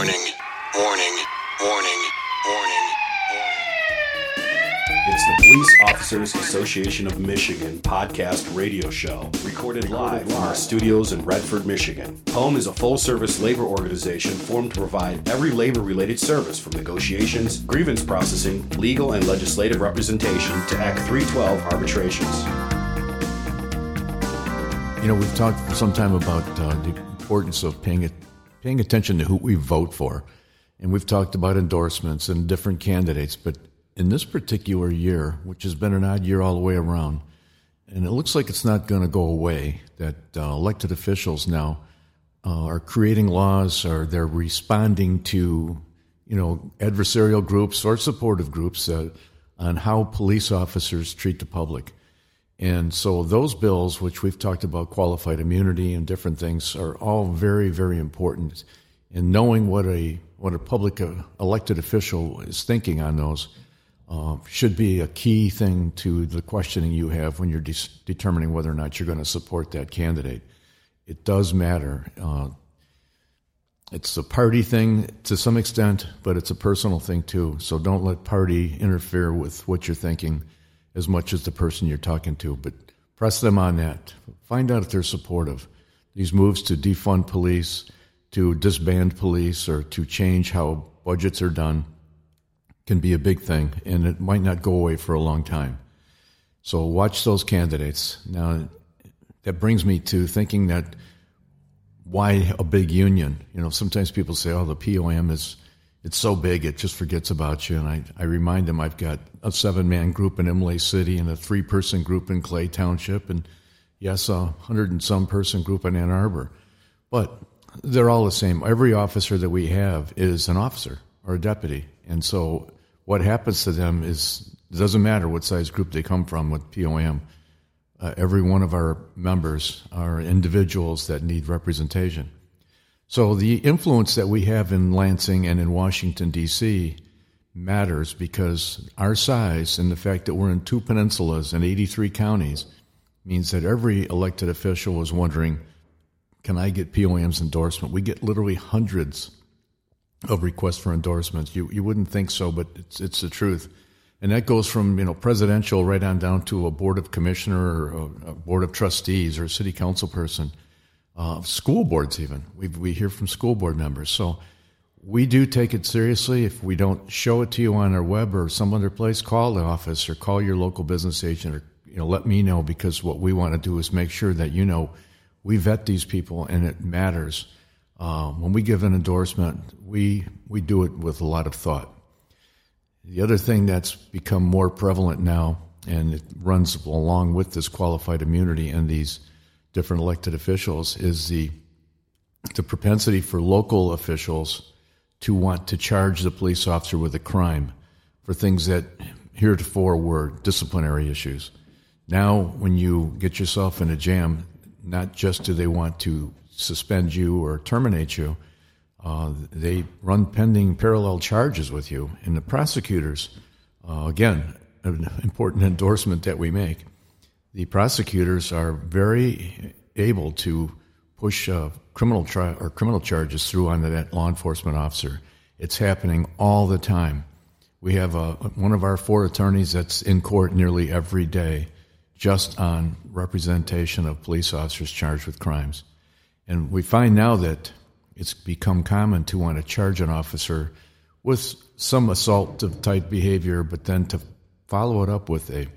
Warning. It's the Police Officers Association of Michigan podcast radio show, recorded live from our studios in Redford, Michigan. POAM is a full-service labor organization formed to provide every labor-related service from negotiations, grievance processing, legal and legislative representation to Act 312 arbitrations. You know, we've talked for some time about the importance of paying attention to who we vote for, and we've talked about endorsements and different candidates, but in this particular year, which has been an odd year all the way around, and it looks like it's not going to go away, that elected officials now are creating laws, or they're responding to, you know, adversarial groups or supportive groups on how police officers treat the public. And so those bills, which we've talked about, qualified immunity and different things, are all very, very important. And knowing what a public elected official is thinking on those should be a key thing to the questioning you have when you're determining whether or not you're going to support that candidate. It does matter. It's a party thing to some extent, but it's a personal thing too. So don't let party interfere with what you're thinking as much as the person you're talking to, but press them on that. Find out if they're supportive. These moves to defund police, to disband police, or to change how budgets are done can be a big thing, and it might not go away for a long time. So watch those candidates. Now, that brings me to thinking that why a big union? You know, sometimes people say, oh, the POAM it's so big, it just forgets about you. And I remind them I've got a 7-man group in Imlay City and a 3-person group in Clay Township, and yes, 100-and-some person group in Ann Arbor. But they're all the same. Every officer that we have is an officer or a deputy. And so what happens to them is, it doesn't matter what size group they come from with POAM. Every one of our members are individuals that need representation. So the influence that we have in Lansing and in Washington, D.C. matters, because our size and the fact that we're in 2 peninsulas and 83 counties means that every elected official is wondering, can I get POAM's endorsement? We get literally hundreds of requests for endorsements. You wouldn't think so, but it's the truth. And that goes from, you know, presidential right on down to a board of commissioner or a board of trustees or a city council person, school boards even. We hear from school board members. So we do take it seriously. If we don't show it to you on our web or some other place, call the office or call your local business agent, or, you know, let me know, because what we want to do is make sure that, you know, we vet these people and it matters. When we give an endorsement, we do it with a lot of thought. The other thing that's become more prevalent now, and it runs along with this qualified immunity and these different elected officials, is the propensity for local officials to want to charge the police officer with a crime for things that heretofore were disciplinary issues. Now, when you get yourself in a jam, not just do they want to suspend you or terminate you, they run pending parallel charges with you. And the prosecutors, again, an important endorsement that we make, the prosecutors are very able to push criminal charges through onto that law enforcement officer. It's happening all the time. We have one of our 4 attorneys that's in court nearly every day just on representation of police officers charged with crimes. And we find now that it's become common to want to charge an officer with some assault-type behavior, but then to follow it up with a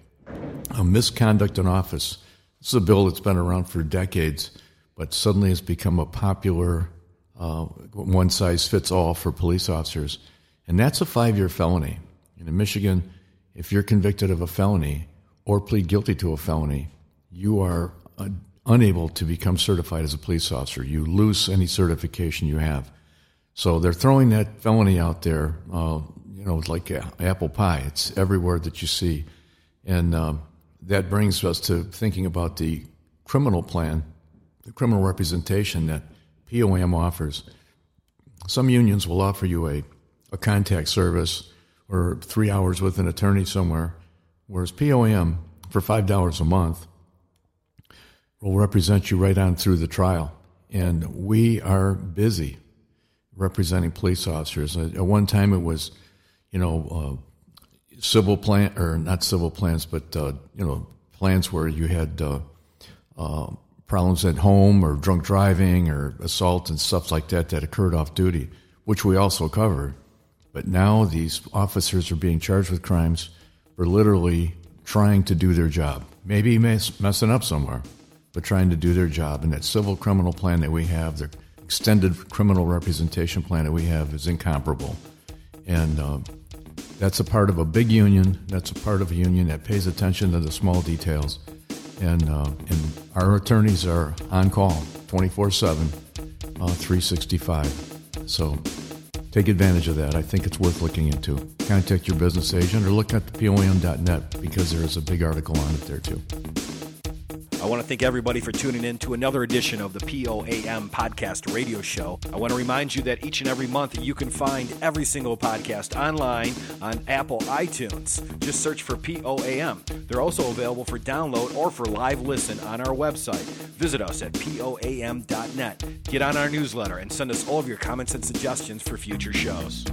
misconduct in office. This is a bill that's been around for decades, but suddenly it's become a popular one-size-fits-all for police officers. And that's a 5-year felony. And in Michigan, if you're convicted of a felony or plead guilty to a felony, you are unable to become certified as a police officer. You lose any certification you have. So they're throwing that felony out there, you know, like apple pie. It's everywhere that you see. And that brings us to thinking about the criminal plan, the criminal representation that POAM offers. Some unions will offer you a contact service or 3 hours with an attorney somewhere, whereas POAM, for $5 a month, will represent you right on through the trial. And we are busy representing police officers. At one time it was, plans where you had problems at home or drunk driving or assault and stuff like that that occurred off duty, which we also covered. But now these officers are being charged with crimes for literally trying to do their job. Maybe messing up somewhere, but trying to do their job. And that civil criminal plan that we have, the extended criminal representation plan that we have, is incomparable. And that's a part of a big union. That's a part of a union that pays attention to the small details. And our attorneys are on call 24/7, 365. So take advantage of that. I think it's worth looking into. Contact your business agent or look at the POAM.net, because there is a big article on it there too. I want to thank everybody for tuning in to another edition of the POAM Podcast Radio Show. I want to remind you that each and every month you can find every single podcast online on Apple iTunes. Just search for POAM. They're also available for download or for live listen on our website. Visit us at POAM.net. Get on our newsletter and send us all of your comments and suggestions for future shows.